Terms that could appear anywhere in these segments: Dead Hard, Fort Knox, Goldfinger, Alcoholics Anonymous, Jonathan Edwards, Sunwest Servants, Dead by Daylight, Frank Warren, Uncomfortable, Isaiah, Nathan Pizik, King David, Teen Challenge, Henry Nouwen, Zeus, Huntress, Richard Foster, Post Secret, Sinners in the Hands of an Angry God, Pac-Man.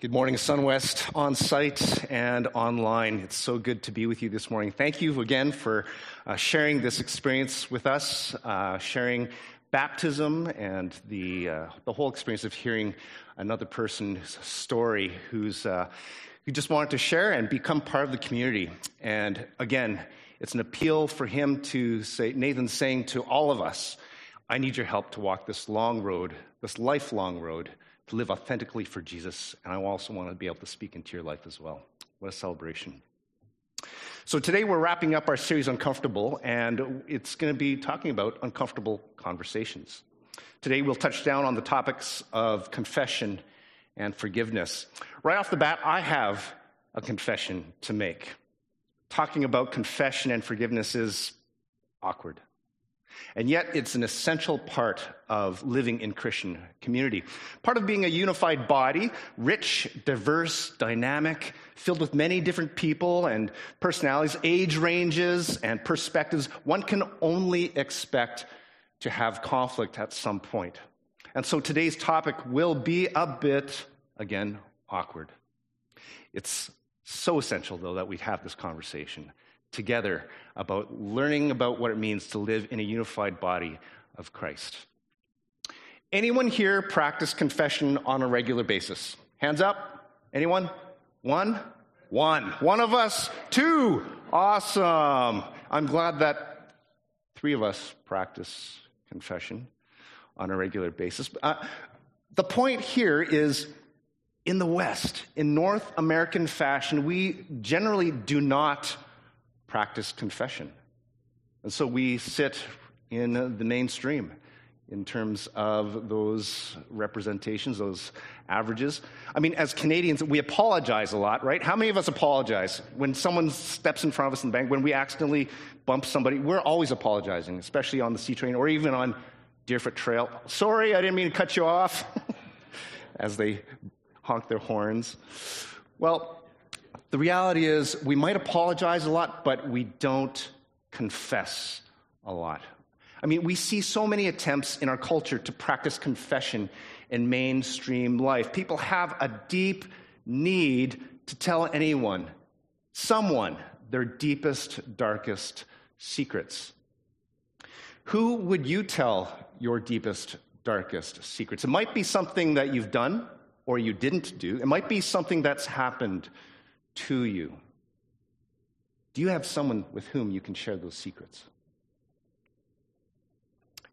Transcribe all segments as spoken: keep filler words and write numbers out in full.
Good morning, Sunwest, on site and online. It's so good to be with you this morning. Thank you again for uh, sharing this experience with us, uh, sharing baptism and the uh, the whole experience of hearing another person's story who's uh, who just wanted to share and become part of the community. And again, it's an appeal for him to say, Nathan's saying to all of us, I need your help to walk this long road, this lifelong road, to live authentically for Jesus, and I also want to be able to speak into your life as well. What a celebration. So today we're wrapping up our series Uncomfortable, and it's going to be talking about uncomfortable conversations. Today we'll touch down on the topics of confession and forgiveness. Right off the bat, I have a confession to make. Talking about confession and forgiveness is awkward. And yet, it's an essential part of living in Christian community. Part of being a unified body, rich, diverse, dynamic, filled with many different people and personalities, age ranges, and perspectives, one can only expect to have conflict at some point. And so today's topic will be a bit, again, awkward. It's so essential, though, that we have this conversation together about learning about what it means to live in a unified body of Christ. Anyone here practice confession on a regular basis? Hands up. Anyone? One? One. One of us. Two. Awesome. I'm glad that three of us practice confession on a regular basis. Uh, the point here is, in the West, in North American fashion, we generally do not practice confession. And so we sit in the mainstream in terms of those representations, those averages. I mean, as Canadians, we apologize a lot, right? How many of us apologize? When someone steps in front of us in the bank, when we accidentally bump somebody, we're always apologizing, especially on the C train or even on Deerfoot Trail. Sorry, I didn't mean to cut you off, as they honk their horns. Well, the reality is we might apologize a lot, but we don't confess a lot. I mean, we see so many attempts in our culture to practice confession in mainstream life. People have a deep need to tell anyone, someone, their deepest, darkest secrets. Who would you tell your deepest, darkest secrets? It might be something that you've done or you didn't do. It might be something that's happened to you. Do you have someone with whom you can share those secrets?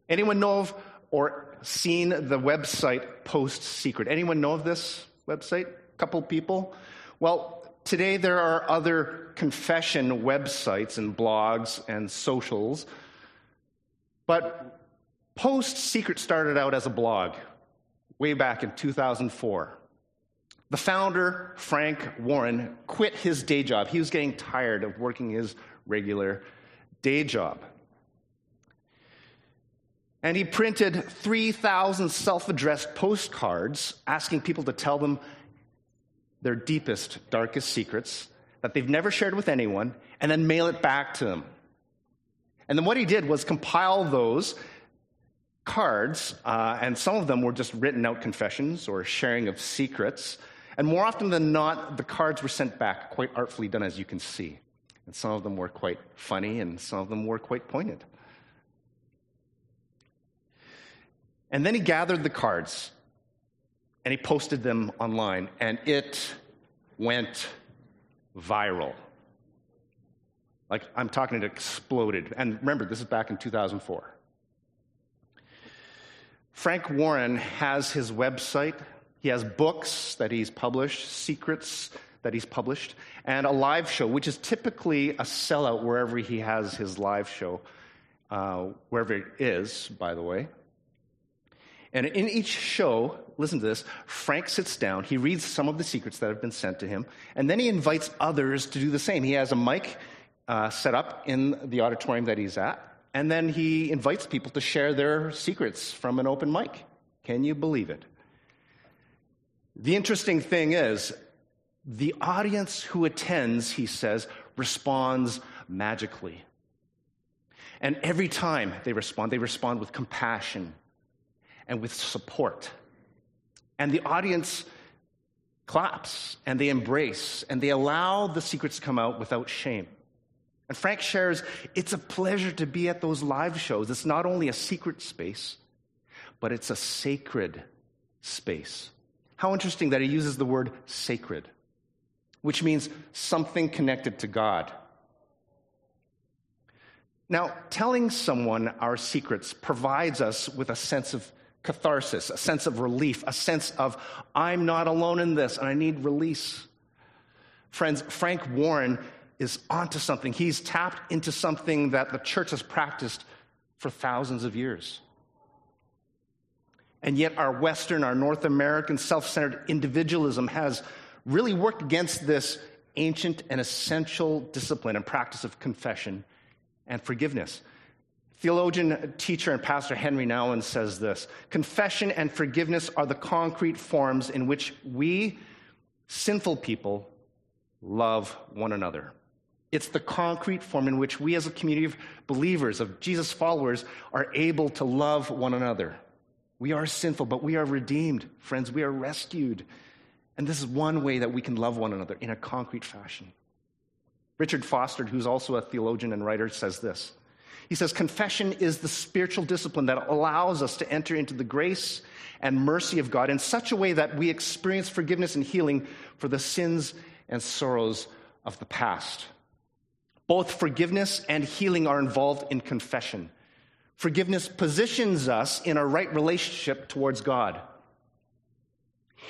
Anyone know of or seen the website Post Secret? Anyone know of this website? A couple people? Well, today there are other confession websites and blogs and socials, but Post Secret started out as a blog way back in two thousand four. The founder, Frank Warren, quit his day job. He was getting tired of working his regular day job. And he printed three thousand self-addressed postcards asking people to tell them their deepest, darkest secrets that they've never shared with anyone, and then mail it back to them. And then what he did was compile those cards, uh, and some of them were just written out confessions or sharing of secrets. And more often than not, the cards were sent back, quite artfully done, as you can see. And some of them were quite funny, and some of them were quite poignant. And then he gathered the cards, and he posted them online, and it went viral. Like, I'm talking, it exploded. And remember, this is back in two thousand four. Frank Warren has his website. He has books that he's published, secrets that he's published, and a live show, which is typically a sellout wherever he has his live show, uh, wherever it is, by the way. And in each show, listen to this, Frank sits down, he reads some of the secrets that have been sent to him, and then he invites others to do the same. He has a mic uh, set up in the auditorium that he's at, and then he invites people to share their secrets from an open mic. Can you believe it? The interesting thing is, the audience who attends, he says, responds magically. And every time they respond, they respond with compassion and with support. And the audience claps and they embrace and they allow the secrets to come out without shame. And Frank shares, it's a pleasure to be at those live shows. It's not only a secret space, but it's a sacred space. How interesting that he uses the word sacred, which means something connected to God. Now, telling someone our secrets provides us with a sense of catharsis, a sense of relief, a sense of, I'm not alone in this, and I need release. Friends, Frank Warren is onto something. He's tapped into something that the church has practiced for thousands of years. And yet our Western, our North American self-centered individualism has really worked against this ancient and essential discipline and practice of confession and forgiveness. Theologian, teacher, and pastor Henry Nouwen says this: confession and forgiveness are the concrete forms in which we, sinful people, love one another. It's the concrete form in which we as a community of believers, of Jesus followers, are able to love one another. We are sinful, but we are redeemed, friends. We are rescued. And this is one way that we can love one another in a concrete fashion. Richard Foster, who's also a theologian and writer, says this. He says, confession is the spiritual discipline that allows us to enter into the grace and mercy of God in such a way that we experience forgiveness and healing for the sins and sorrows of the past. Both forgiveness and healing are involved in confession. Forgiveness positions us in a right relationship towards God.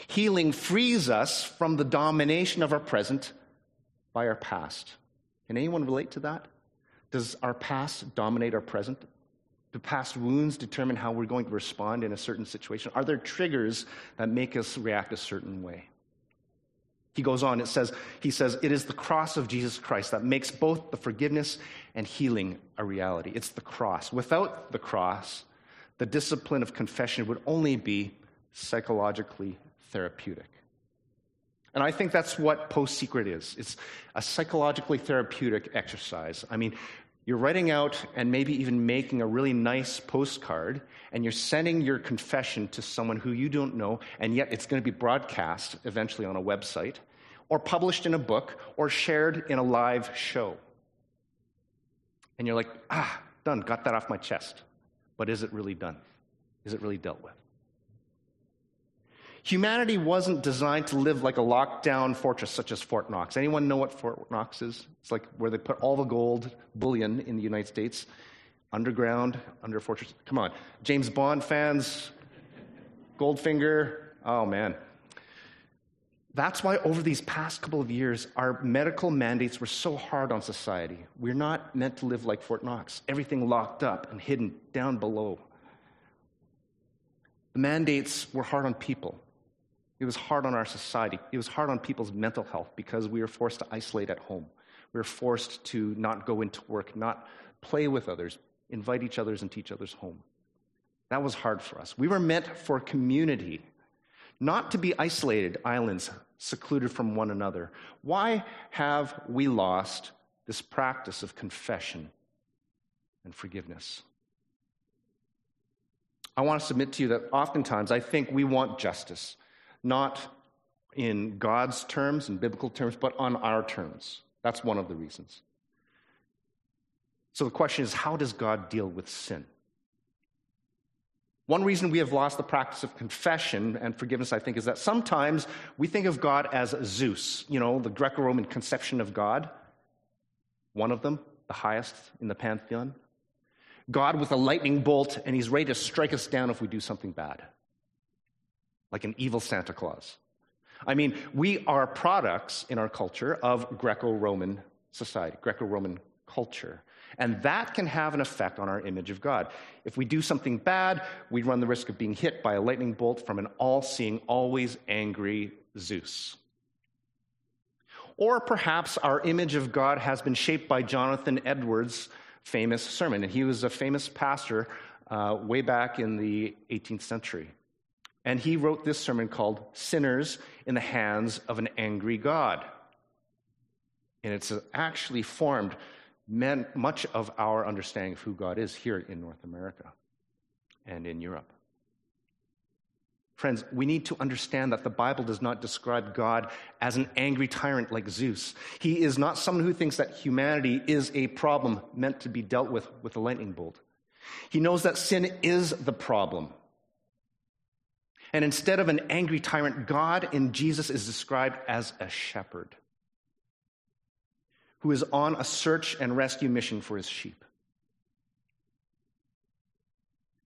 Healing frees us from the domination of our present by our past. Can anyone relate to that? Does our past dominate our present? Do past wounds determine how we're going to respond in a certain situation? Are there triggers that make us react a certain way? He goes on, it says, he says, it is the cross of Jesus Christ that makes both the forgiveness and healing a reality. It's the cross. Without the cross, the discipline of confession would only be psychologically therapeutic. And I think that's what Post Secret is. It's a psychologically therapeutic exercise. I mean, you're writing out and maybe even making a really nice postcard, and you're sending your confession to someone who you don't know, and yet it's going to be broadcast eventually on a website, or published in a book, or shared in a live show. And you're like, ah, done, got that off my chest. But is it really done? Is it really dealt with? Humanity wasn't designed to live like a locked-down fortress such as Fort Knox. Anyone know what Fort Knox is? It's like where they put all the gold bullion in the United States, underground, under a fortress. Come on. James Bond fans, Goldfinger, oh, man. That's why over these past couple of years, our medical mandates were so hard on society. We're not meant to live like Fort Knox, everything locked up and hidden down below. The mandates were hard on people. It was hard on our society. It was hard on people's mental health because we were forced to isolate at home. We were forced to not go into work, not play with others, invite each other and teach others home. That was hard for us. We were meant for community, not to be isolated islands secluded from one another. Why have we lost this practice of confession and forgiveness? I want to submit to you that oftentimes I think we want justice, not in God's terms and biblical terms, but on our terms. That's one of the reasons. So the question is, how does God deal with sin? One reason we have lost the practice of confession and forgiveness, I think, is that sometimes we think of God as Zeus, you know, the Greco-Roman conception of God, one of them, the highest in the pantheon. God with a lightning bolt, and he's ready to strike us down if we do something bad. Like an evil Santa Claus. I mean, we are products in our culture of Greco-Roman society, Greco-Roman culture. And that can have an effect on our image of God. If we do something bad, we run the risk of being hit by a lightning bolt from an all-seeing, always angry Zeus. Or perhaps our image of God has been shaped by Jonathan Edwards' famous sermon. And he was a famous pastor uh, way back in the eighteenth century. And he wrote this sermon called Sinners in the Hands of an Angry God. And it's actually formed much of our understanding of who God is here in North America and in Europe. Friends, we need to understand that the Bible does not describe God as an angry tyrant like Zeus. He is not someone who thinks that humanity is a problem meant to be dealt with with a lightning bolt. He knows that sin is the problem. And instead of an angry tyrant, God in Jesus is described as a shepherd who is on a search and rescue mission for his sheep.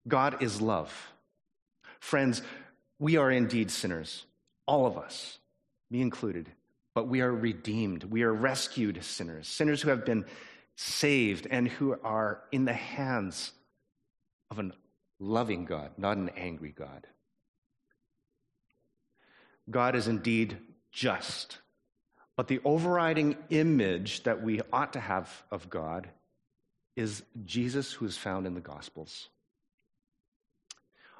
God is love. Friends, we are indeed sinners, all of us, me included, but we are redeemed. We are rescued sinners, sinners who have been saved and who are in the hands of a loving God, not an angry God. God is indeed just, but the overriding image that we ought to have of God is Jesus, who is found in the Gospels.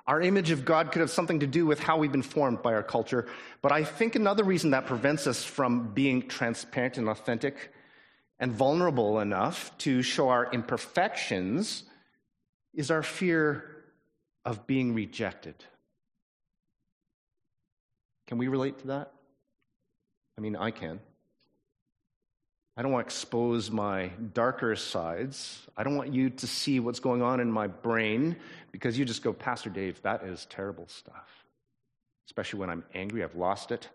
Our image of God could have something to do with how we've been formed by our culture, but I think another reason that prevents us from being transparent and authentic and vulnerable enough to show our imperfections is our fear of being rejected. Can we relate to that? I mean, I can. I don't want to expose my darker sides. I don't want you to see what's going on in my brain, because you just go, Pastor Dave, that is terrible stuff. Especially when I'm angry, I've lost it,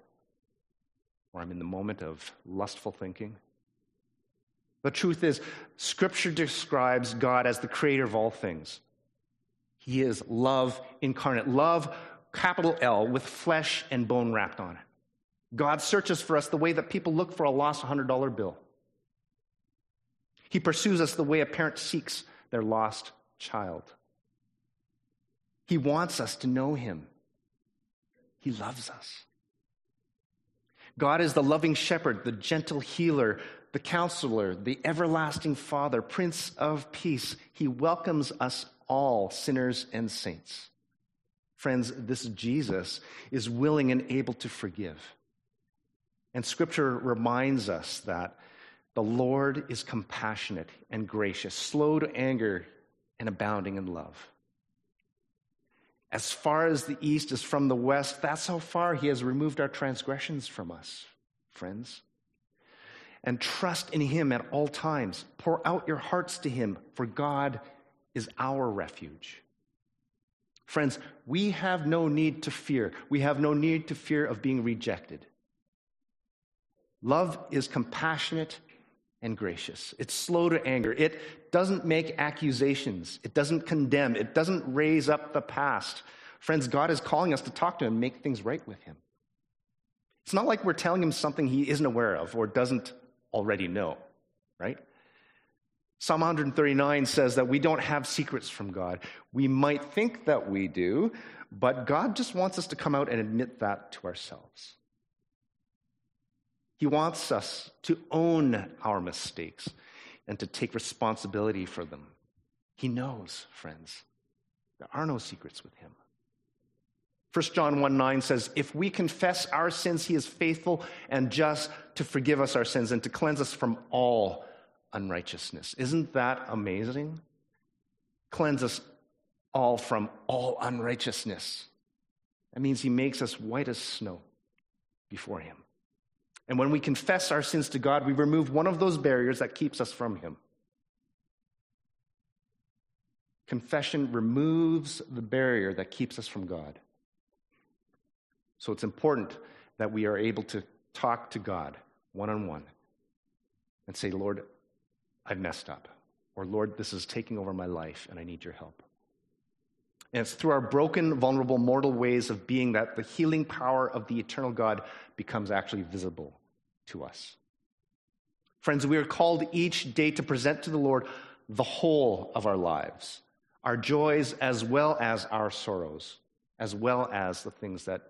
or I'm in the moment of lustful thinking. The truth is, Scripture describes God as the creator of all things. He is love incarnate. Love, capital L, with flesh and bone wrapped on it. God searches for us the way that people look for a lost one hundred dollar bill. He pursues us the way a parent seeks their lost child. He wants us to know him. He loves us. God is the loving shepherd, the gentle healer, the counselor, the everlasting Father, Prince of Peace. He welcomes us all, sinners and saints. Friends, this Jesus is willing and able to forgive. And Scripture reminds us that the Lord is compassionate and gracious, slow to anger and abounding in love. As far as the east is from the west, that's how far he has removed our transgressions from us, friends. And trust in him at all times. Pour out your hearts to him, for God is our refuge. Friends, we have no need to fear. We have no need to fear of being rejected. Love is compassionate and gracious. It's slow to anger. It doesn't make accusations. It doesn't condemn. It doesn't raise up the past. Friends, God is calling us to talk to him and make things right with him. It's not like we're telling him something he isn't aware of or doesn't already know, right? Psalm one thirty-nine says that we don't have secrets from God. We might think that we do, but God just wants us to come out and admit that to ourselves. He wants us to own our mistakes and to take responsibility for them. He knows, friends. There are no secrets with him. First John one nine says, if we confess our sins, he is faithful and just to forgive us our sins and to cleanse us from all unrighteousness. Isn't that amazing? Cleanse us all from all unrighteousness. That means he makes us white as snow before him. And when we confess our sins to God, we remove one of those barriers that keeps us from him. Confession removes the barrier that keeps us from God. So it's important that we are able to talk to God one-on-one and say, Lord, I've messed up. Or, Lord, this is taking over my life and I need your help. And it's through our broken, vulnerable, mortal ways of being that the healing power of the eternal God becomes actually visible to us. Friends, we are called each day to present to the Lord the whole of our lives, our joys as well as our sorrows, as well as the things that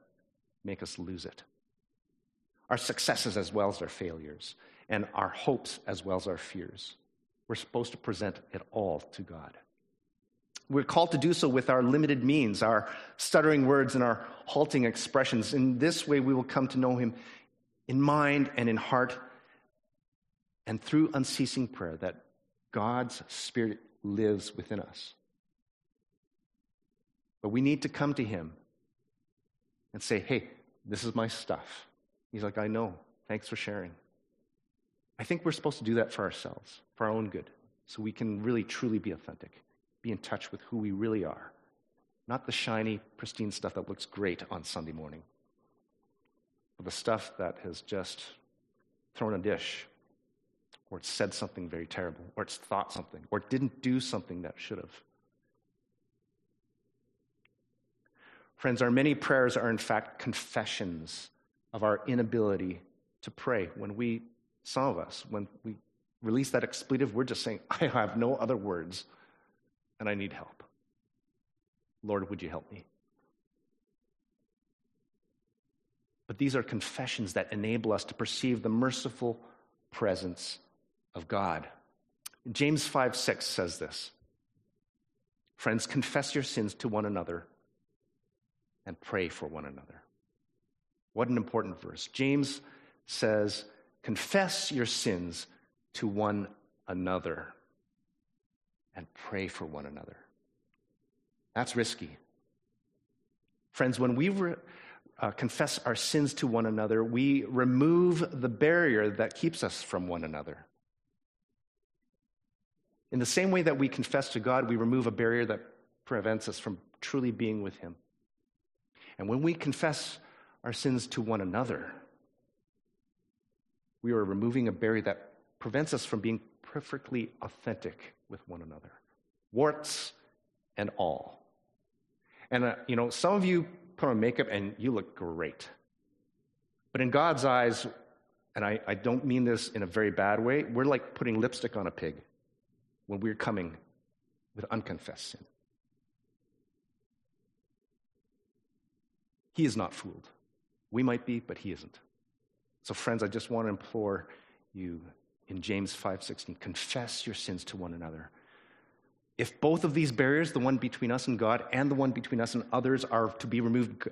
make us lose it, our successes as well as our failures, and our hopes as well as our fears. We're supposed to present it all to God. We're called to do so with our limited means, our stuttering words and our halting expressions. In this way, we will come to know him in mind and in heart, and through unceasing prayer that God's Spirit lives within us. But we need to come to him and say, hey, this is my stuff. He's like, I know. Thanks for sharing. I think we're supposed to do that for ourselves, for our own good, so we can really, truly be authentic, be in touch with who we really are, not the shiny, pristine stuff that looks great on Sunday morning, but the stuff that has just thrown a dish, or it's said something very terrible, or it's thought something, or it didn't do something that should have. Friends, our many prayers are in fact confessions of our inability to pray. When we, some of us, when we release that expletive, we're just saying, I have no other words, and I need help. Lord, would you help me? But these are confessions that enable us to perceive the merciful presence of God. James five six says this, friends, confess your sins to one another and pray for one another. What an important verse. James says, confess your sins to one another and pray for one another. That's risky. Friends, when we re- uh, confess our sins to one another, we remove the barrier that keeps us from one another. In the same way that we confess to God, we remove a barrier that prevents us from truly being with Him. And when we confess our sins to one another, we are removing a barrier that prevents us from being perfectly authentic with one another, warts and all. And, uh, you know, some of you put on makeup and you look great. But in God's eyes, and I, I don't mean this in a very bad way, we're like putting lipstick on a pig when we're coming with unconfessed sin. He is not fooled. We might be, but He isn't. So friends, I just want to implore you in James five sixteen, confess your sins to one another. If both of these barriers, the one between us and God and the one between us and others, are to be removed,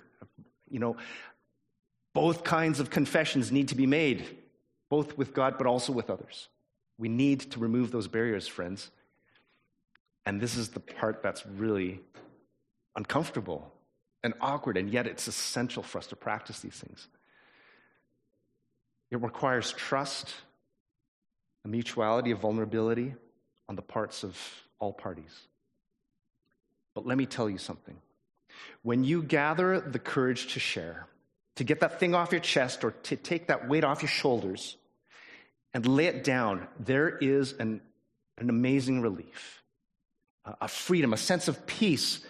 you know, both kinds of confessions need to be made, both with God but also with others. We need to remove those barriers, friends. And this is the part that's really uncomfortable and awkward, and yet it's essential for us to practice these things. It requires trust, a mutuality of vulnerability on the parts of all parties. But let me tell you something. When you gather the courage to share, to get that thing off your chest or to take that weight off your shoulders and lay it down, there is an, an amazing relief, a freedom, a sense of peace,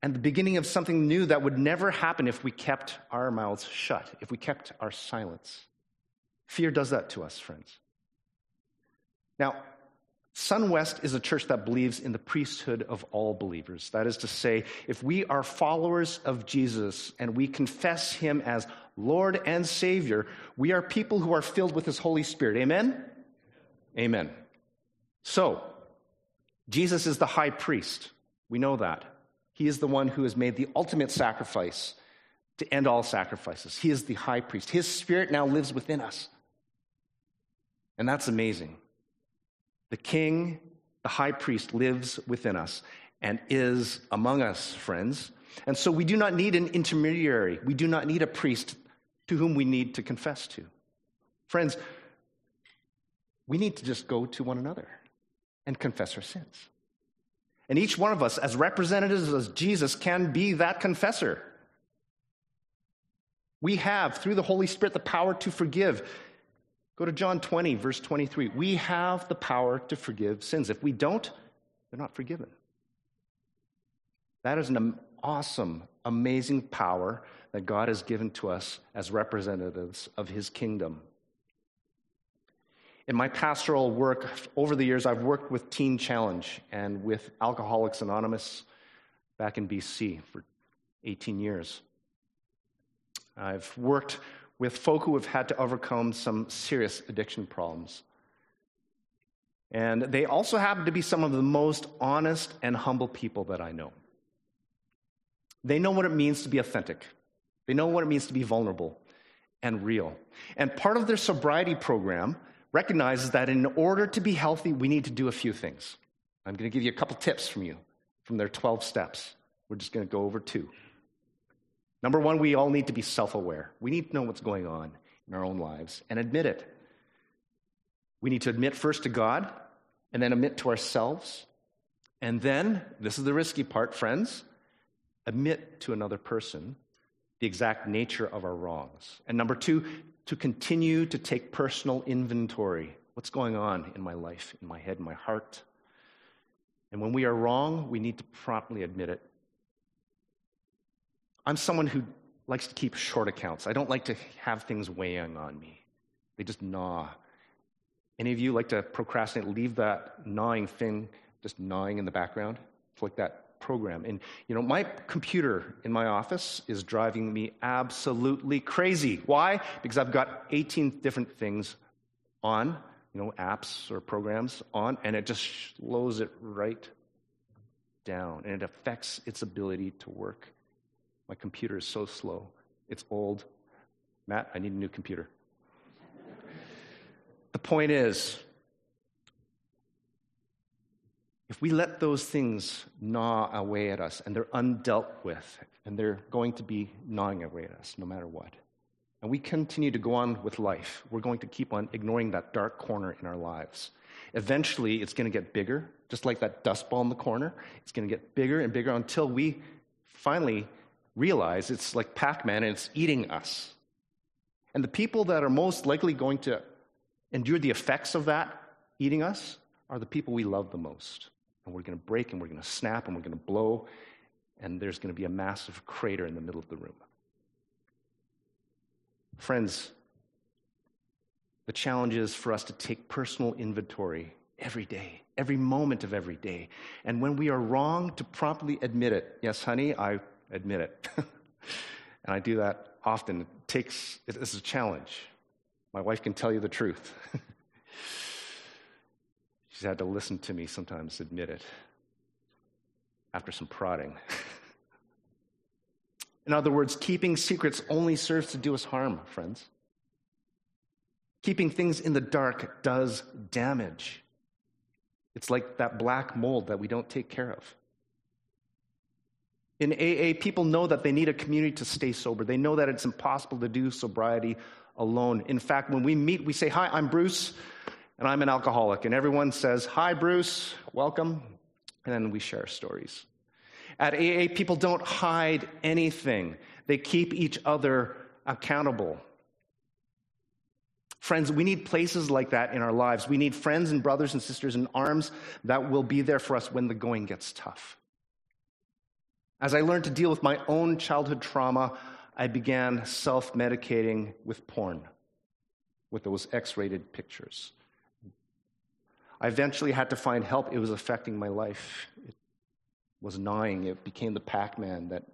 and the beginning of something new that would never happen if we kept our mouths shut, if we kept our silence. Fear does that to us, friends. Now, Sunwest is a church that believes in the priesthood of all believers. That is to say, if we are followers of Jesus and we confess Him as Lord and Savior, we are people who are filled with His Holy Spirit. Amen? Amen. So, Jesus is the high priest. We know that. He is the one who has made the ultimate sacrifice to end all sacrifices. He is the high priest. His Spirit now lives within us. And that's amazing. The King, the high priest, lives within us and is among us, friends. And so we do not need an intermediary. We do not need a priest to whom we need to confess to. Friends, we need to just go to one another and confess our sins. And each one of us, as representatives of Jesus, can be that confessor. We have, through the Holy Spirit, the power to forgive. Go to John twenty, verse twenty-three. We have the power to forgive sins. If we don't, they're not forgiven. That is an awesome, amazing power that God has given to us as representatives of His kingdom. In my pastoral work, over the years, I've worked with Teen Challenge and with Alcoholics Anonymous back in B C for eighteen years. I've worked with folk who have had to overcome some serious addiction problems. And they also happen to be some of the most honest and humble people that I know. They know what it means to be authentic. They know what it means to be vulnerable and real. And part of their sobriety program recognizes that in order to be healthy, we need to do a few things. I'm going to give you a couple tips from you, from their twelve steps. We're just going to go over two. Number one, we all need to be self-aware. We need to know what's going on in our own lives and admit it. We need to admit first to God and then admit to ourselves. And then, this is the risky part, friends, admit to another person the exact nature of our wrongs. And number two, to continue to take personal inventory. What's going on in my life, in my head, in my heart? And when we are wrong, we need to promptly admit it. I'm someone who likes to keep short accounts. I don't like to have things weighing on me. They just gnaw. Any of you like to procrastinate, leave that gnawing thing just gnawing in the background? It's like that program. And, you know, my computer in my office is driving me absolutely crazy. Why? Because I've got eighteen different things on, you know, apps or programs on, and it just slows it right down, and it affects its ability to work. My computer is so slow. It's old. Matt, I need a new computer. The point is, if we let those things gnaw away at us, and they're undealt with, and they're going to be gnawing away at us no matter what, and we continue to go on with life, we're going to keep on ignoring that dark corner in our lives. Eventually, it's going to get bigger, just like that dust ball in the corner. It's going to get bigger and bigger until we finally realize it's like Pac-Man and it's eating us. And the people that are most likely going to endure the effects of that eating us are the people we love the most. And we're going to break, and we're going to snap, and we're going to blow, and there's going to be a massive crater in the middle of the room. Friends, the challenge is for us to take personal inventory every day, every moment of every day. And when we are wrong, to promptly admit it. Yes, honey, I admit it. And I do that often. It takes, it's a challenge. My wife can tell you the truth. She's had to listen to me sometimes admit it after some prodding. In other words, keeping secrets only serves to do us harm, friends. Keeping things in the dark does damage. It's like that black mold that we don't take care of. In A A, people know that they need a community to stay sober. They know that it's impossible to do sobriety alone. In fact, when we meet, we say, "Hi, I'm Bruce, and I'm an alcoholic." And everyone says, "Hi, Bruce, welcome." And then we share stories. At A A, people don't hide anything. They keep each other accountable. Friends, we need places like that in our lives. We need friends and brothers and sisters in arms that will be there for us when the going gets tough. As I learned to deal with my own childhood trauma, I began self-medicating with porn, with those X-rated pictures. I eventually had to find help. It was affecting my life. It was gnawing. It became the Pac-Man that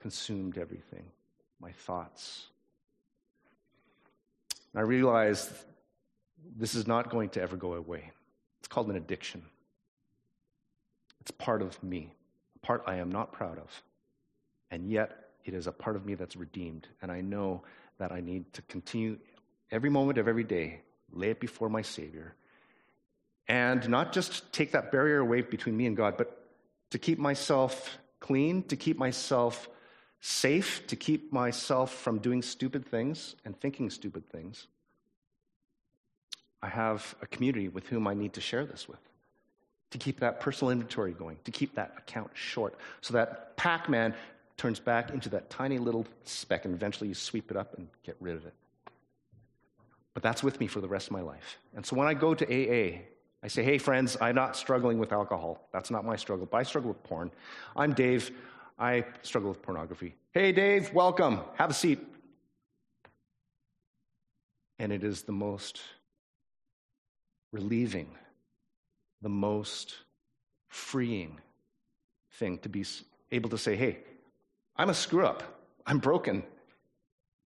consumed everything, my thoughts. And I realized this is not going to ever go away. It's called an addiction. It's part of me, a part I am not proud of. And yet, it is a part of me that's redeemed. And I know that I need to continue every moment of every day, lay it before my Savior, and not just take that barrier away between me and God, but to keep myself clean, to keep myself safe, to keep myself from doing stupid things and thinking stupid things. I have a community with whom I need to share this with, to keep that personal inventory going, to keep that account short, so that Pac-Man turns back into that tiny little speck, and eventually you sweep it up and get rid of it. But that's with me for the rest of my life. And so when I go to A A, I say, "Hey, friends, I'm not struggling with alcohol. That's not my struggle, but I struggle with porn. I'm Dave. I struggle with pornography. Hey, Dave, welcome. Have a seat." And it is the most relieving, the most freeing thing to be able to say, "Hey, I'm a screw-up. I'm broken,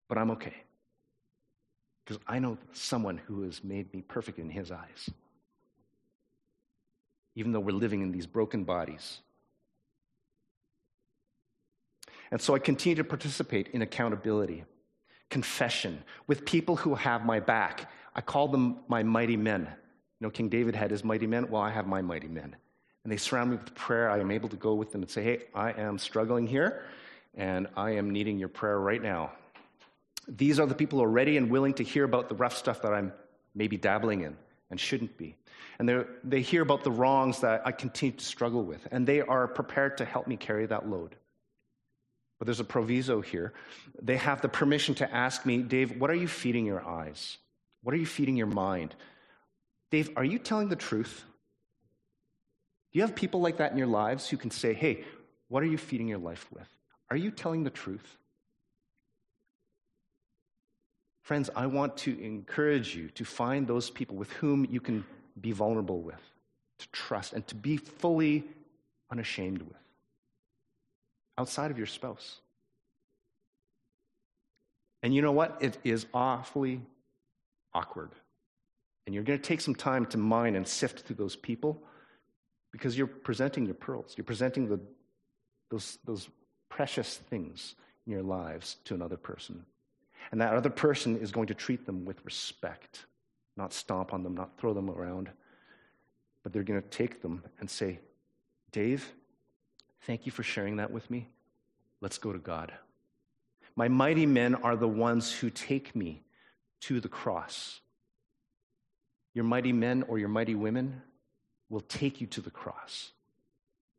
but I'm okay. Because I know someone who has made me perfect in his eyes." Even though we're living in these broken bodies. And so I continue to participate in accountability, confession, with people who have my back. I call them my mighty men. You know, King David had his mighty men. Well, I have my mighty men. And they surround me with prayer. I am able to go with them and say, "Hey, I am struggling here. and I am needing your prayer right now. These are the people who are ready and willing to hear about the rough stuff that I'm maybe dabbling in and shouldn't be. And they hear about the wrongs that I continue to struggle with, and they are prepared to help me carry that load. But there's a proviso here. They have the permission to ask me, Dave, what are you feeding your eyes? What are you feeding your mind? Dave, are you telling the truth? Do you have people like that in your lives who can say, hey, what are you feeding your life with? Are you telling the truth? Friends, I want to encourage you to find those people with whom you can be vulnerable with, to trust, and to be fully unashamed with, outside of your spouse. And you know what? It is awfully awkward. And you're going to take some time to mine and sift through those people, because you're presenting your pearls. You're presenting the, those, those precious things in your lives to another person. And that other person is going to treat them with respect, not stomp on them, not throw them around. But they're going to take them and say, Dave, thank you for sharing that with me. Let's go to God. My mighty men are the ones who take me to the cross. Your mighty men or your mighty women will take you to the cross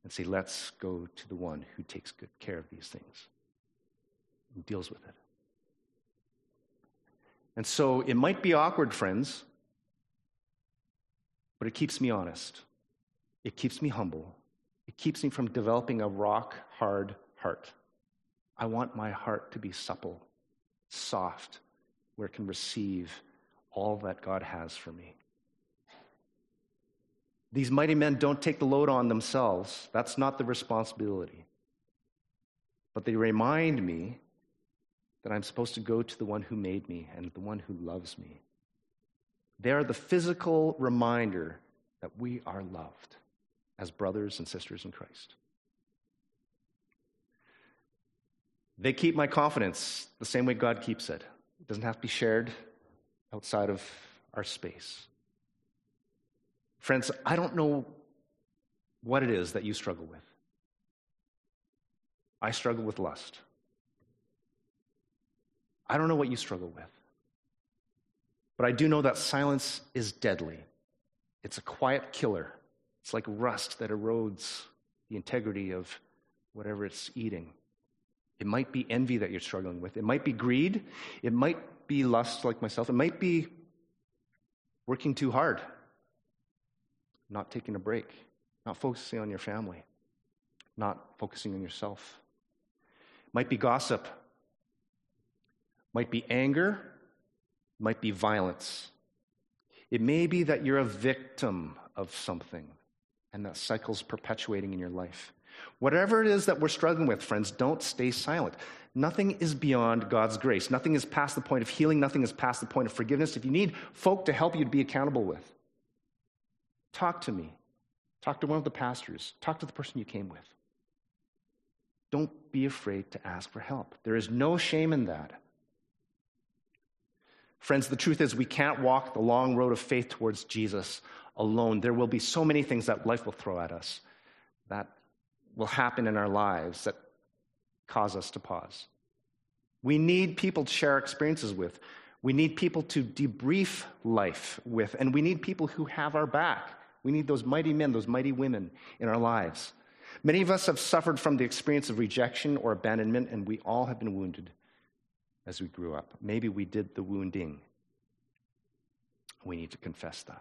and say, let's go to the one who takes good care of these things and deals with it. And so it might be awkward, friends, but it keeps me honest. It keeps me humble. It keeps me from developing a rock-hard heart. I want my heart to be supple, soft, where it can receive all that God has for me. These mighty men don't take the load on themselves. That's not the responsibility. But they remind me that I'm supposed to go to the one who made me and the one who loves me. They are the physical reminder that we are loved as brothers and sisters in Christ. They keep my confidence the same way God keeps it. It doesn't have to be shared outside of our space. Friends, I don't know what it is that you struggle with. I struggle with lust. I don't know what you struggle with. But I do know that silence is deadly. It's a quiet killer. It's like rust that erodes the integrity of whatever it's eating. It might be envy that you're struggling with. It might be greed. It might be lust like myself. It might be working too hard, not taking a break, not focusing on your family, not focusing on yourself. It might be gossip. Might be anger, might be violence. It may be that you're a victim of something and that cycle's perpetuating in your life. Whatever it is that we're struggling with, friends, don't stay silent. Nothing is beyond God's grace. Nothing is past the point of healing. Nothing is past the point of forgiveness. If you need folk to help you to be accountable with, talk to me. Talk to one of the pastors. Talk to the person you came with. Don't be afraid to ask for help. There is no shame in that. Friends, the truth is we can't walk the long road of faith towards Jesus alone. There will be so many things that life will throw at us that will happen in our lives that cause us to pause. We need people to share experiences with. We need people to debrief life with, and we need people who have our back. We need those mighty men, those mighty women in our lives. Many of us have suffered from the experience of rejection or abandonment, and we all have been wounded. As we grew up, maybe we did the wounding. We need to confess that.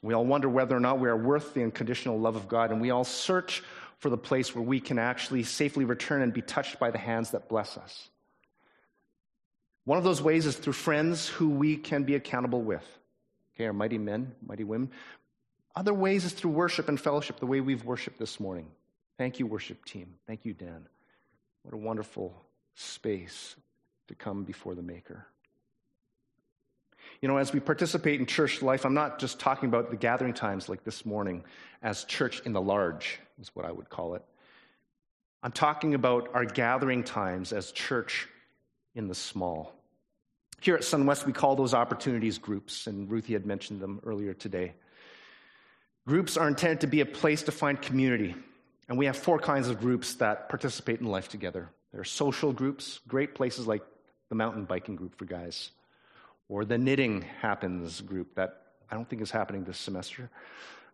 We all wonder whether or not we are worth the unconditional love of God, and we all search for the place where we can actually safely return and be touched by the hands that bless us. One of those ways is through friends who we can be accountable with. Okay, our mighty men, mighty women. Other ways is through worship and fellowship, the way we've worshiped this morning. Thank you, worship team. Thank you, Dan. What a wonderful space to come before the Maker. You know, as we participate in church life, I'm not just talking about the gathering times like this morning as church in the large, is what I would call it. I'm talking about our gathering times as church in the small. Here at Sunwest, we call those opportunities groups, and Ruthie had mentioned them earlier today. Groups are intended to be a place to find community, And we have four kinds of groups that participate in life together. There are social groups, great places like the mountain biking group for guys, or the knitting happens group that I don't think is happening this semester.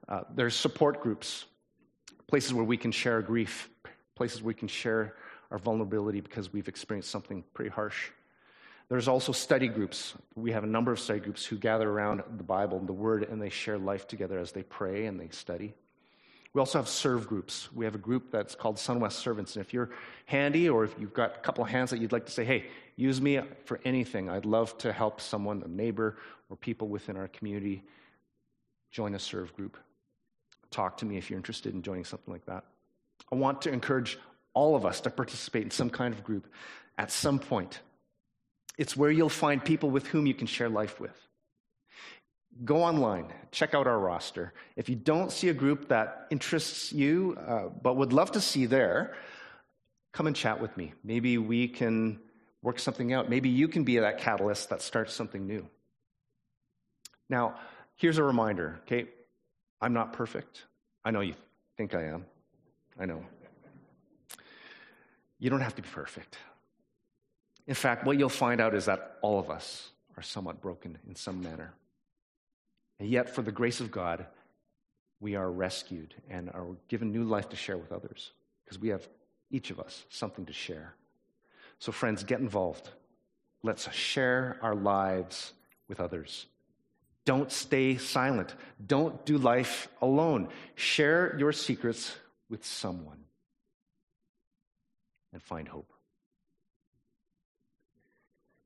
Uh, there's support groups, places where we can share grief, places where we can share our vulnerability because we've experienced something pretty harsh. There's also study groups. We have a number of study groups who gather around the Bible and the Word, and they share life together as they pray and they study. We also have serve groups. We have a group that's called Sunwest Servants, and if you're handy or if you've got a couple of hands that you'd like to say, hey, use me for anything, I'd love to help someone, a neighbor or people within our community, join a serve group. Talk to me if you're interested in joining something like that. I want to encourage all of us to participate in some kind of group at some point. It's where you'll find people with whom you can share life with. Go online, check out our roster. If you don't see a group that interests you, uh, but would love to see there, come and chat with me. Maybe we can work something out. Maybe you can be that catalyst that starts something new. Now, here's a reminder, okay? I'm not perfect. I know you think I am. I know. You don't have to be perfect. In fact, what you'll find out is that all of us are somewhat broken in some manner. And yet, for the grace of God, we are rescued and are given new life to share with others, because we have, each of us, something to share. So friends, get involved. Let's share our lives with others. Don't stay silent. Don't do life alone. Share your secrets with someone and find hope.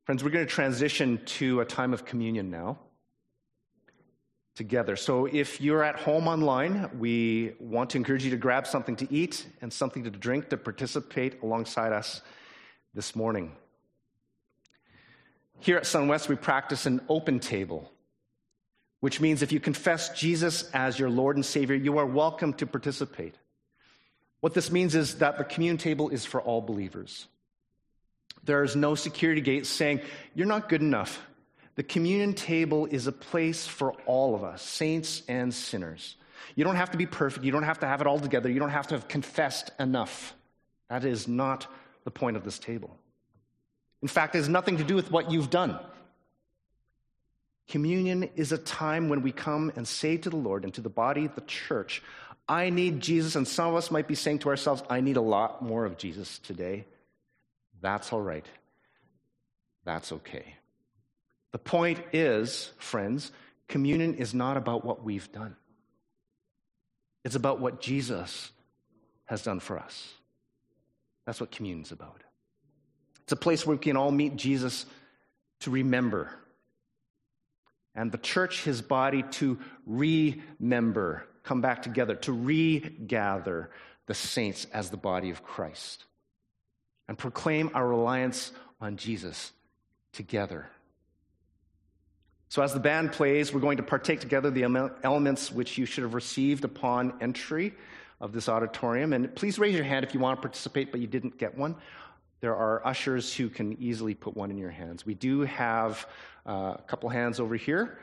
Friends, we're going to transition to a time of communion now together. So if you're at home online, we want to encourage you to grab something to eat and something to drink to participate alongside us this morning. Here at Sunwest, we practice an open table, which means if you confess Jesus as your Lord and Savior, you are welcome to participate. What this means is that the communion table is for all believers. There is no security gate saying, you're not good enough. The communion table is a place for all of us, saints and sinners. You don't have to be perfect. You don't have to have it all together. You don't have to have confessed enough. That is not the point of this table. In fact, it has nothing to do with what you've done. Communion is a time when we come and say to the Lord and to the body, the church, I need Jesus. And some of us might be saying to ourselves, I need a lot more of Jesus today. That's all right. That's okay. The point is, friends, communion is not about what we've done. It's about what Jesus has done for us. That's what communion's about. It's a place where we can all meet Jesus to remember, and the church, his body, to remember, come back together, to regather the saints as the body of Christ, and proclaim our reliance on Jesus together. So as the band plays, we're going to partake together the elements which you should have received upon entry of this auditorium. And please raise your hand if you want to participate, but you didn't get one. There are ushers who can easily put one in your hands. We do have uh, a couple hands over here,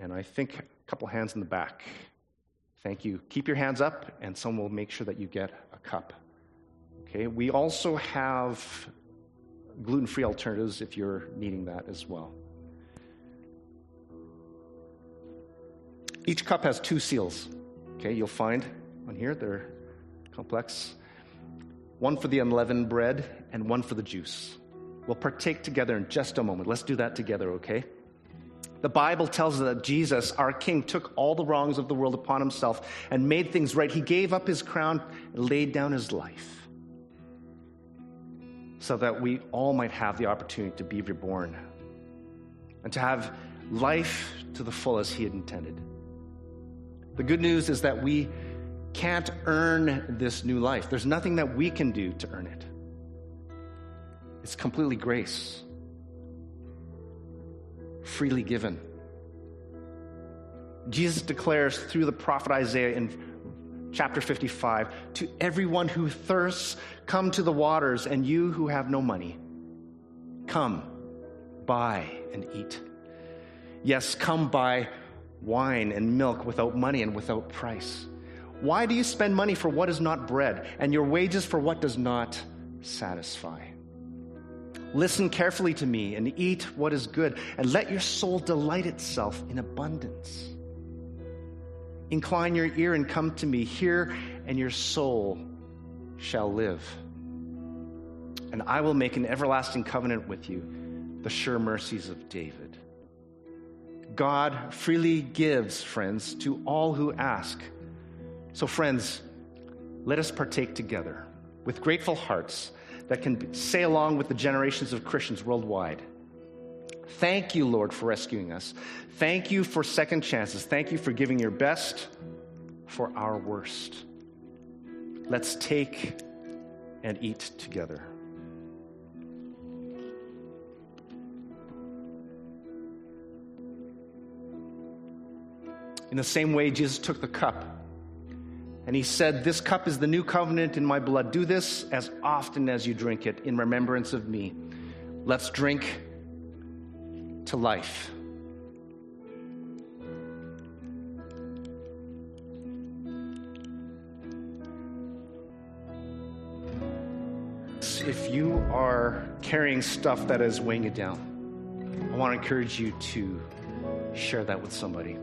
and I think a couple hands in the back. Thank you. Keep your hands up, and someone will make sure that you get a cup. Okay, we also have gluten-free alternatives if you're needing that as well. Each cup has two seals. Okay, you'll find on here, they're complex. One for the unleavened bread and one for the juice. We'll partake together in just a moment. Let's do that together, okay? The Bible tells us that Jesus, our King, took all the wrongs of the world upon himself and made things right. He gave up his crown and laid down his life, so that we all might have the opportunity to be reborn and to have life to the full as he had intended. The good news is that we can't earn this new life. There's nothing that we can do to earn it. It's completely grace, freely given. Jesus declares through the prophet Isaiah in chapter fifty-five, to everyone who thirsts, come to the waters, and you who have no money, come, buy and eat. Yes, come buy wine and milk without money and without price. Why do you spend money for what is not bread, and your wages for what does not satisfy? Listen carefully to me and eat what is good, and let your soul delight itself in abundance. Incline your ear and come to me. Hear, and your soul shall live. And I will make an everlasting covenant with you, the sure mercies of David. God freely gives, friends, to all who ask. So, friends, let us partake together with grateful hearts that can say along with the generations of Christians worldwide, thank you, Lord, for rescuing us. Thank you for second chances. Thank you for giving your best for our worst. Let's take and eat together. In the same way, Jesus took the cup and he said, this cup is the new covenant in my blood. Do this as often as you drink it in remembrance of me. Let's drink to life. If you are carrying stuff that is weighing you down, I want to encourage you to share that with somebody.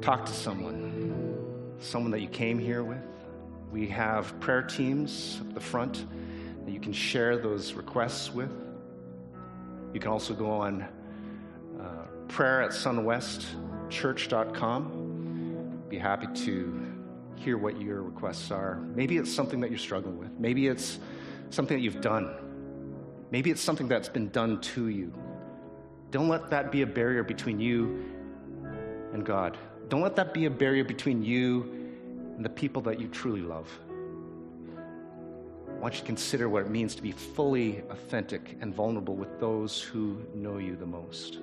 Talk to someone, someone that you came here with. We have prayer teams up the front that you can share those requests with. You can also go on uh, prayer at sunwest church dot com. Be happy to hear what your requests are. Maybe it's something that you're struggling with. Maybe it's something that you've done. Maybe it's something that's been done to you. Don't let that be a barrier between you and God. Don't let that be a barrier between you and the people that you truly love. I want you to consider what it means to be fully authentic and vulnerable with those who know you the most.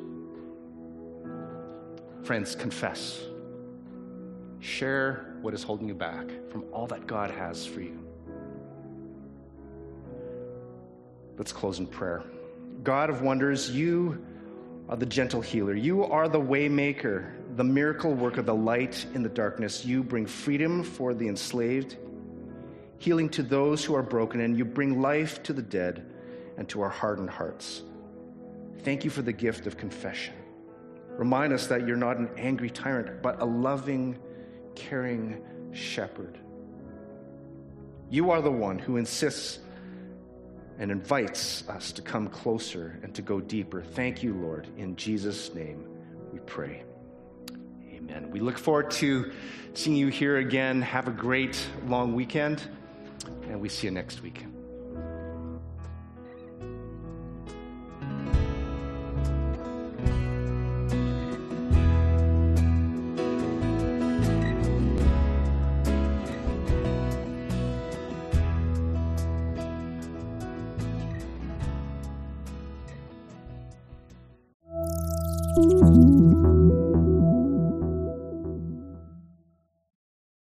Friends, confess. Share what is holding you back from all that God has for you. Let's close in prayer. God of wonders, you are the gentle healer. You are the way maker, the miracle worker, the light in the darkness. You bring freedom for the enslaved, healing to those who are broken, and you bring life to the dead and to our hardened hearts. Thank you for the gift of confession. Remind us that you're not an angry tyrant, but a loving, caring shepherd. You are the one who insists and invites us to come closer and to go deeper. Thank you, Lord. In Jesus' name we pray. Amen. We look forward to seeing you here again. Have a great long weekend, and we see you next week. Thank you.